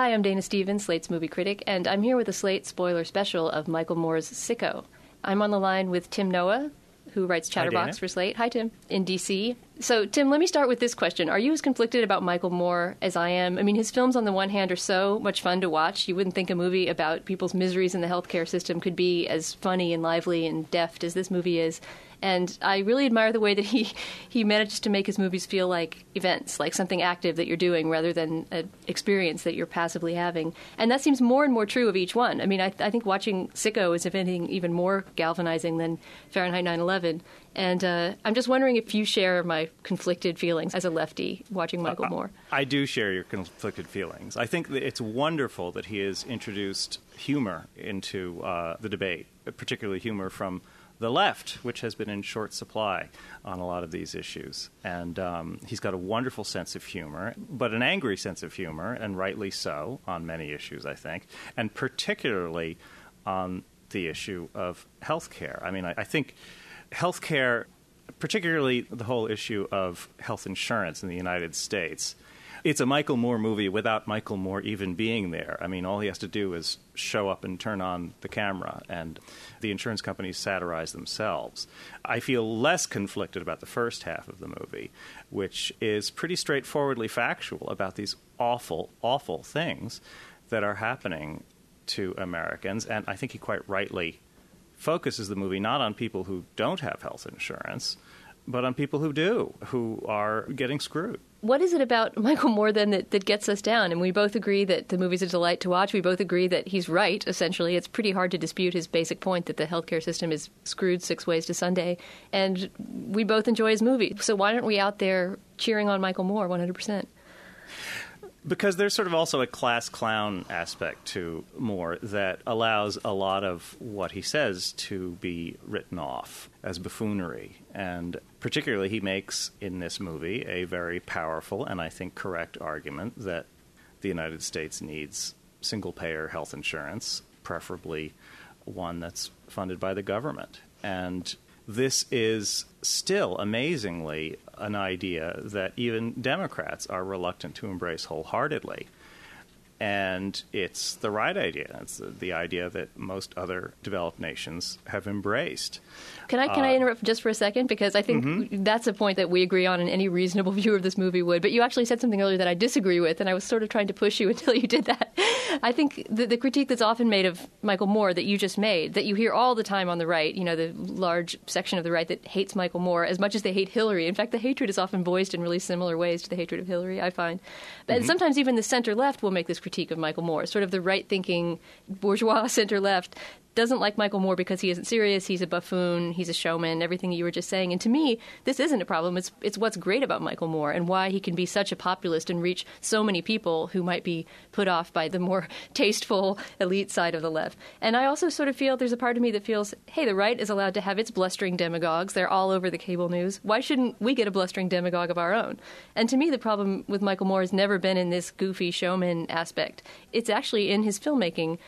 Hi, I'm Dana Stevens, Slate's movie critic, and I'm here with a Slate spoiler special of Michael Moore's Sicko. I'm on the line with Tim Noah, who writes Chatterbox for Slate. Hi, Tim. In D.C. So, Tim, let me start with this question. Are you as conflicted about Michael Moore as I am? I mean, his films, on the one hand, are so much fun to watch. You wouldn't think a movie about people's miseries in the healthcare system could be as funny and lively and deft as this movie is. And I really admire the way that he managed to make his movies feel like events, like something active that you're doing rather than an experience that you're passively having. And that seems more and more true of each one. I mean, I think watching Sicko is, if anything, even more galvanizing than Fahrenheit 9/11. And I'm just wondering if you share my conflicted feelings as a lefty watching Michael Moore. I do share your conflicted feelings. I think that it's wonderful that he has introduced humor into the debate, particularly humor from the left, which has been in short supply on a lot of these issues. And he's got a wonderful sense of humor, but an angry sense of humor, and rightly so, on many issues, I think, and particularly on the issue of healthcare. I mean, I think healthcare, particularly the whole issue of health insurance in the United States, it's a Michael Moore movie without Michael Moore even being there. I mean, all he has to do is show up and turn on the camera, and the insurance companies satirize themselves. I feel less conflicted about the first half of the movie, which is pretty straightforwardly factual about these awful, awful things that are happening to Americans. And I think he quite rightly focuses the movie not on people who don't have health insurance, but on people who do, who are getting screwed. What is it about Michael Moore, then, that gets us down? And we both agree that the movie's a delight to watch. We both agree that he's right, essentially. It's pretty hard to dispute his basic point that the healthcare system is screwed 6 ways to Sunday. And we both enjoy his movie. So why aren't we out there cheering on Michael Moore 100%? Because there's sort of also a class clown aspect to Moore that allows a lot of what he says to be written off as buffoonery. And particularly he makes in this movie a very powerful and I think correct argument that the United States needs single-payer health insurance, preferably one that's funded by the government. And this is still, amazingly, an idea that even Democrats are reluctant to embrace wholeheartedly. And it's the right idea. It's the idea that most other developed nations have embraced. Can I interrupt just for a second? Because I think that's a point that we agree on and any reasonable viewer of this movie would. But you actually said something earlier that I disagree with, and I was sort of trying to push you until you did that. I think the critique that's often made of Michael Moore that you just made, that you hear all the time on the right, you know, the large section of the right that hates Michael Moore as much as they hate Hillary. In fact, the hatred is often voiced in really similar ways to the hatred of Hillary, I find. And sometimes even the center-left will make this critique of Michael Moore. Sort of the right-thinking bourgeois center-left doesn't like Michael Moore because he isn't serious, he's a buffoon, he's a showman, everything you were just saying. And to me, this isn't a problem. It's what's great about Michael Moore and why he can be such a populist and reach so many people who might be put off by the more tasteful elite side of the left. And I also sort of feel there's a part of me that feels, hey, the right is allowed to have its blustering demagogues. They're all over the cable news. Why shouldn't we get a blustering demagogue of our own? And to me, the problem with Michael Moore has never been in this goofy showman aspect. It's actually in his filmmaking.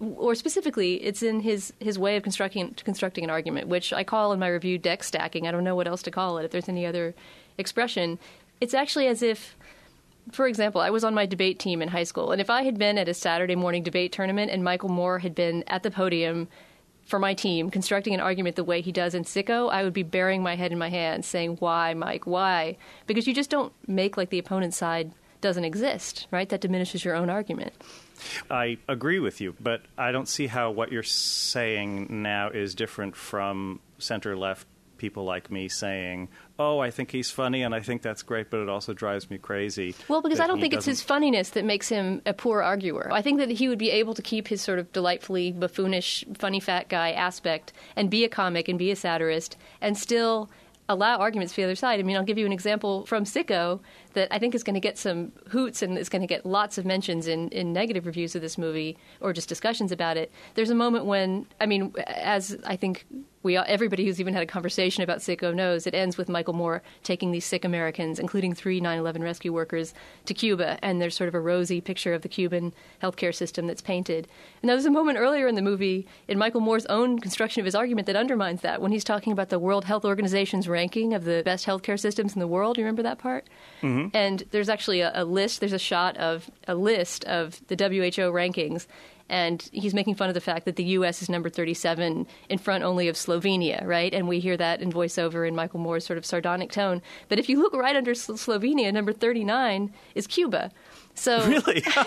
Or specifically, it's in his way of constructing an argument, which I call in my review deck stacking. I don't know what else to call it, if there's any other expression. It's actually as if, for example, I was on my debate team in high school, and if I had been at a Saturday morning debate tournament and Michael Moore had been at the podium for my team constructing an argument the way he does in Sicko, I would be burying my head in my hands saying, why, Mike, why? Because you just don't make like the opponent's side doesn't exist, right? That diminishes your own argument. I agree with you, but I don't see how what you're saying now is different from center-left people like me saying, oh, I think he's funny and I think that's great, but it also drives me crazy. Well, because I don't think it's his funniness that makes him a poor arguer. I think that he would be able to keep his sort of delightfully buffoonish, funny fat guy aspect and be a comic and be a satirist and still allow arguments for the other side. I mean, I'll give you an example from Sicko that I think is going to get some hoots and is going to get lots of mentions in negative reviews of this movie or just discussions about it. There's a moment when, I mean, as I think everybody who's even had a conversation about Sicko knows it ends with Michael Moore taking these sick Americans, including 3 9/11 rescue workers, to Cuba, and there's sort of a rosy picture of the Cuban healthcare system that's painted. And there was a moment earlier in the movie, in Michael Moore's own construction of his argument, that undermines that, when he's talking about the World Health Organization's ranking of the best healthcare systems in the world. You remember that part? Mm-hmm. And there's actually a list, there's a shot of a list of the WHO rankings, and he's making fun of the fact that the U.S. is number 37 in front only of Slovenia, right? And we hear that in voiceover in Michael Moore's sort of sardonic tone. But if you look right under Slovenia, number 39 is Cuba. So, really? Yeah.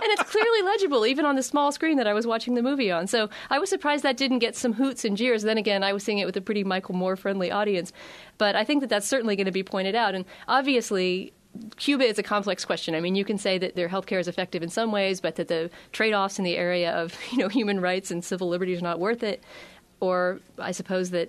And it's clearly legible, even on the small screen that I was watching the movie on. So I was surprised that didn't get some hoots and jeers. Then again, I was seeing it with a pretty Michael Moore-friendly audience. But I think that that's certainly going to be pointed out. And obviously, Cuba is a complex question. I mean, you can say that their health care is effective in some ways, but that the trade-offs in the area of, you know, human rights and civil liberties are not worth it. Or I suppose that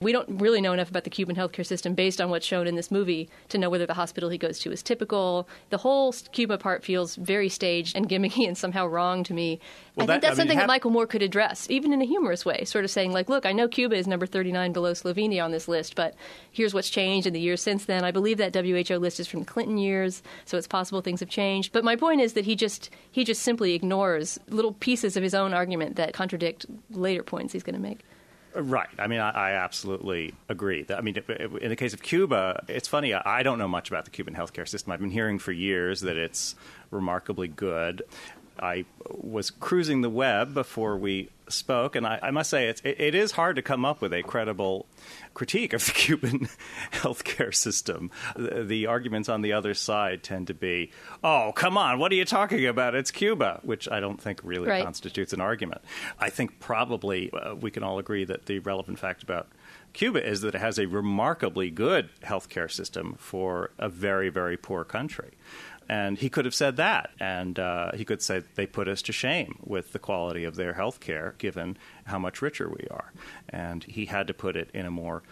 we don't really know enough about the Cuban healthcare system based on what's shown in this movie to know whether the hospital he goes to is typical. The whole Cuba part feels very staged and gimmicky and somehow wrong to me. Well, I think that's something that Michael Moore could address, even in a humorous way, sort of saying, like, look, I know Cuba is number 39 below Slovenia on this list, but here's what's changed in the years since then. I believe that WHO list is from the Clinton years, so it's possible things have changed. But my point is that he just simply ignores little pieces of his own argument that contradict later points he's going to make. Right. I mean, I absolutely agree. I mean, in the case of Cuba, it's funny. I don't know much about the Cuban healthcare system. I've been hearing for years that it's remarkably good. I was cruising the web before we spoke, and I must say it is hard to come up with a credible critique of the Cuban healthcare system. The arguments on the other side tend to be, oh, come on, what are you talking about? It's Cuba, which I don't think really constitutes an argument. I think probably we can all agree that the relevant fact about Cuba is that it has a remarkably good healthcare system for a very, very poor country. And he could have said that, and he could say they put us to shame with the quality of their health care, given how much richer we are. And he had to put it in a more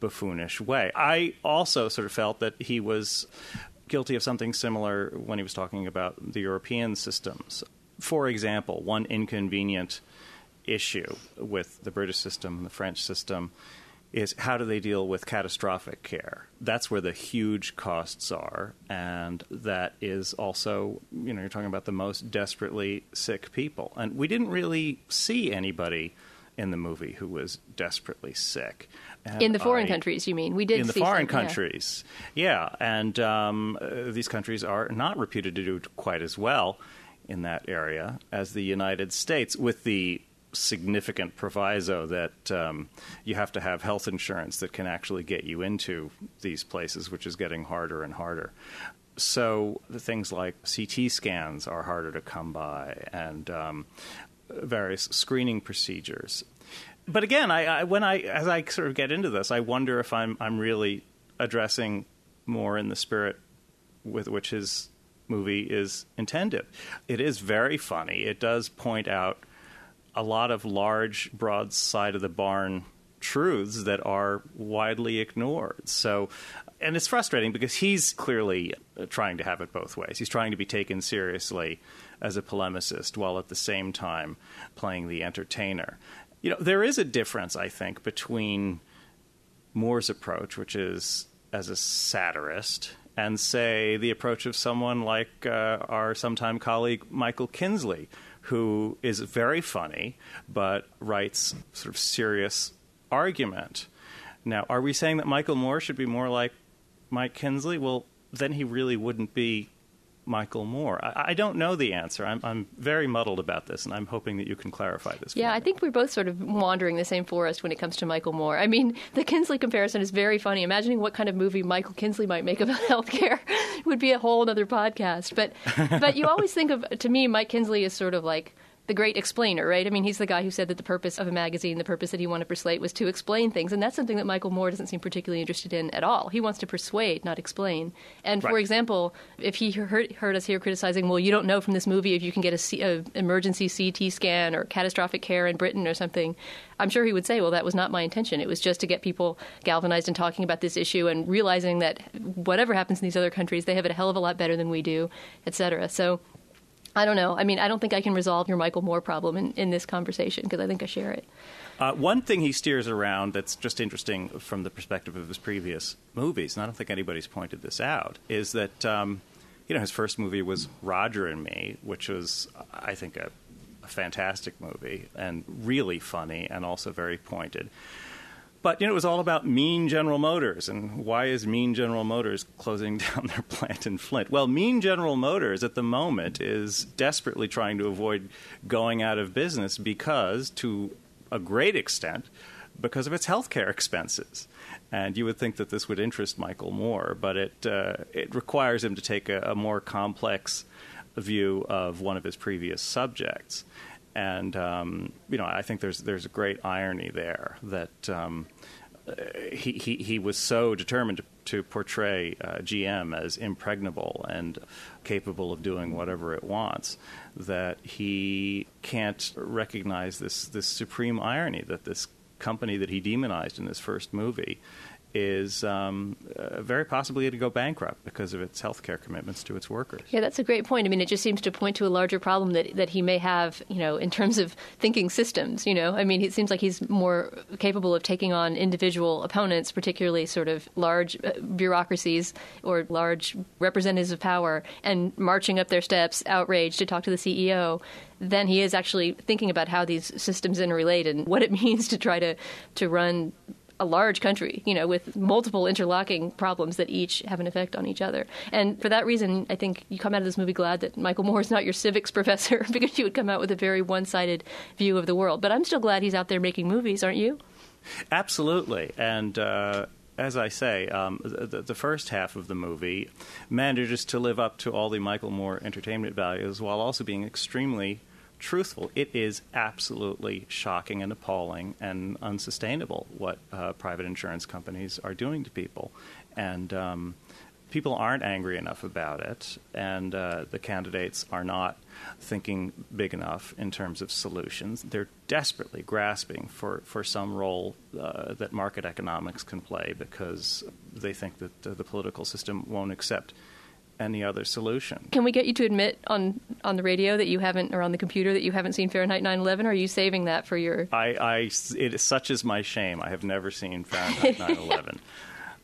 buffoonish way. I also sort of felt that he was guilty of something similar when he was talking about the European systems. For example, one inconvenient issue with the British system and the French system is how do they deal with catastrophic care? That's where the huge costs are, and that is also, you know, you're talking about the most desperately sick people. And we didn't really see anybody in the movie who was desperately sick. And in the foreign countries, you mean? We did see countries, yeah. And these countries are not reputed to do quite as well in that area as the United States, with the significant proviso that you have to have health insurance that can actually get you into these places, which is getting harder and harder. So the things like CT scans are harder to come by, and various screening procedures. But again, as I sort of get into this, I wonder if I'm really addressing more in the spirit with which his movie is intended. It is very funny. It does point out a lot of large, broad side-of-the-barn truths that are widely ignored. So, and it's frustrating because he's clearly trying to have it both ways. He's trying to be taken seriously as a polemicist while at the same time playing the entertainer. You know, there is a difference, I think, between Moore's approach, which is as a satirist, and, say, the approach of someone like our sometime colleague Michael Kinsley, who is very funny, but writes sort of serious argument. Now, are we saying that Michael Moore should be more like Mike Kinsley? Well, then he really wouldn't be Michael Moore. I don't know the answer. I'm very muddled about this, and I'm hoping that you can clarify this. Yeah, I think we're both sort of wandering the same forest when it comes to Michael Moore. I mean, the Kinsley comparison is very funny. Imagining what kind of movie Michael Kinsley might make about healthcare would be a whole other podcast. But you always think of, to me, Mike Kinsley is sort of like the great explainer, right? I mean, he's the guy who said that the purpose of a magazine, the purpose that he wanted for Slate, was to explain things. And that's something that Michael Moore doesn't seem particularly interested in at all. He wants to persuade, not explain. And, for example, if he heard us here criticizing, well, you don't know from this movie if you can get an emergency CT scan or catastrophic care in Britain or something, I'm sure he would say, well, that was not my intention. It was just to get people galvanized and talking about this issue and realizing that whatever happens in these other countries, they have it a hell of a lot better than we do, et cetera. So I don't know. I mean, I don't think I can resolve your Michael Moore problem in this conversation because I think I share it. One thing he steers around that's just interesting from the perspective of his previous movies, and I don't think anybody's pointed this out, is that his first movie was Roger and Me, which was, I think, a fantastic movie and really funny and also very pointed. But, it was all about mean General Motors, and why is mean General Motors closing down their plant in Flint? Well, mean General Motors at the moment is desperately trying to avoid going out of business because, to a great extent, because of its healthcare expenses. And you would think that this would interest Michael Moore, but it requires him to take a more complex view of one of his previous subjects. And, I think there's a great irony there that he was so determined to portray GM as impregnable and capable of doing whatever it wants that he can't recognize this supreme irony that this company that he demonized in this first movie is very possibly going to go bankrupt because of its healthcare commitments to its workers. Yeah, that's a great point. I mean, it just seems to point to a larger problem that he may have, in terms of thinking systems, I mean, it seems like he's more capable of taking on individual opponents, particularly sort of large bureaucracies or large representatives of power, and marching up their steps, outraged, to talk to the CEO, than he is actually thinking about how these systems interrelate and what it means to try to run a large country, with multiple interlocking problems that each have an effect on each other. And for that reason, I think you come out of this movie glad that Michael Moore is not your civics professor, because you would come out with a very one-sided view of the world. But I'm still glad he's out there making movies, aren't you? Absolutely. And as I say, the first half of the movie manages to live up to all the Michael Moore entertainment values while also being extremely truthful. It is absolutely shocking and appalling and unsustainable what private insurance companies are doing to people. And people aren't angry enough about it, and the candidates are not thinking big enough in terms of solutions. They're desperately grasping for some role that market economics can play because they think that the political system won't accept any other solution. Can we get you to admit on the radio that you haven't, or on the computer, that you haven't seen Fahrenheit 9/11? Or are you saving that for your... It is, such is my shame. I have never seen Fahrenheit 9/11.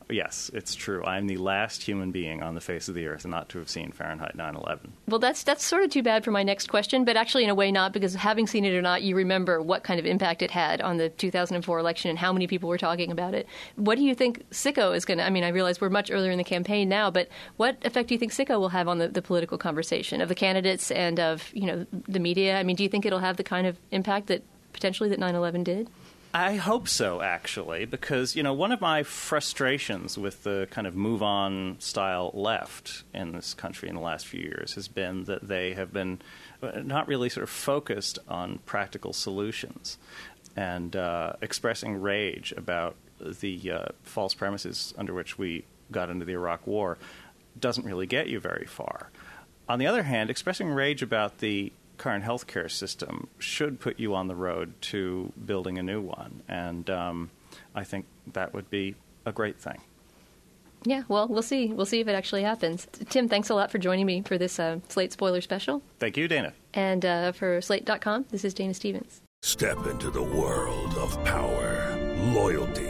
Yes, it's true. I'm the last human being on the face of the earth not to have seen Fahrenheit 9/11. Well, that's sort of too bad for my next question, but actually in a way not, because having seen it or not, you remember what kind of impact it had on the 2004 election and how many people were talking about it. What do you think Sicko is going to... I mean, I realize we're much earlier in the campaign now, but what effect do you think Sicko will have on the political conversation of the candidates and of, the media? I mean, do you think it'll have the kind of impact that potentially that 9/11 did? I hope so, actually, because, one of my frustrations with the kind of move-on style left in this country in the last few years has been that they have been not really sort of focused on practical solutions and expressing rage about the false premises under which we got into the Iraq War doesn't really get you very far. On the other hand, expressing rage about the current healthcare system should put you on the road to building a new one, and I think that would be a great thing. Yeah, well, we'll see. We'll see if it actually happens. Tim, thanks a lot for joining me for this Slate Spoiler Special. Thank you, Dana. And for Slate.com, this is Dana Stevens. Step into the world of power, loyalty,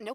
No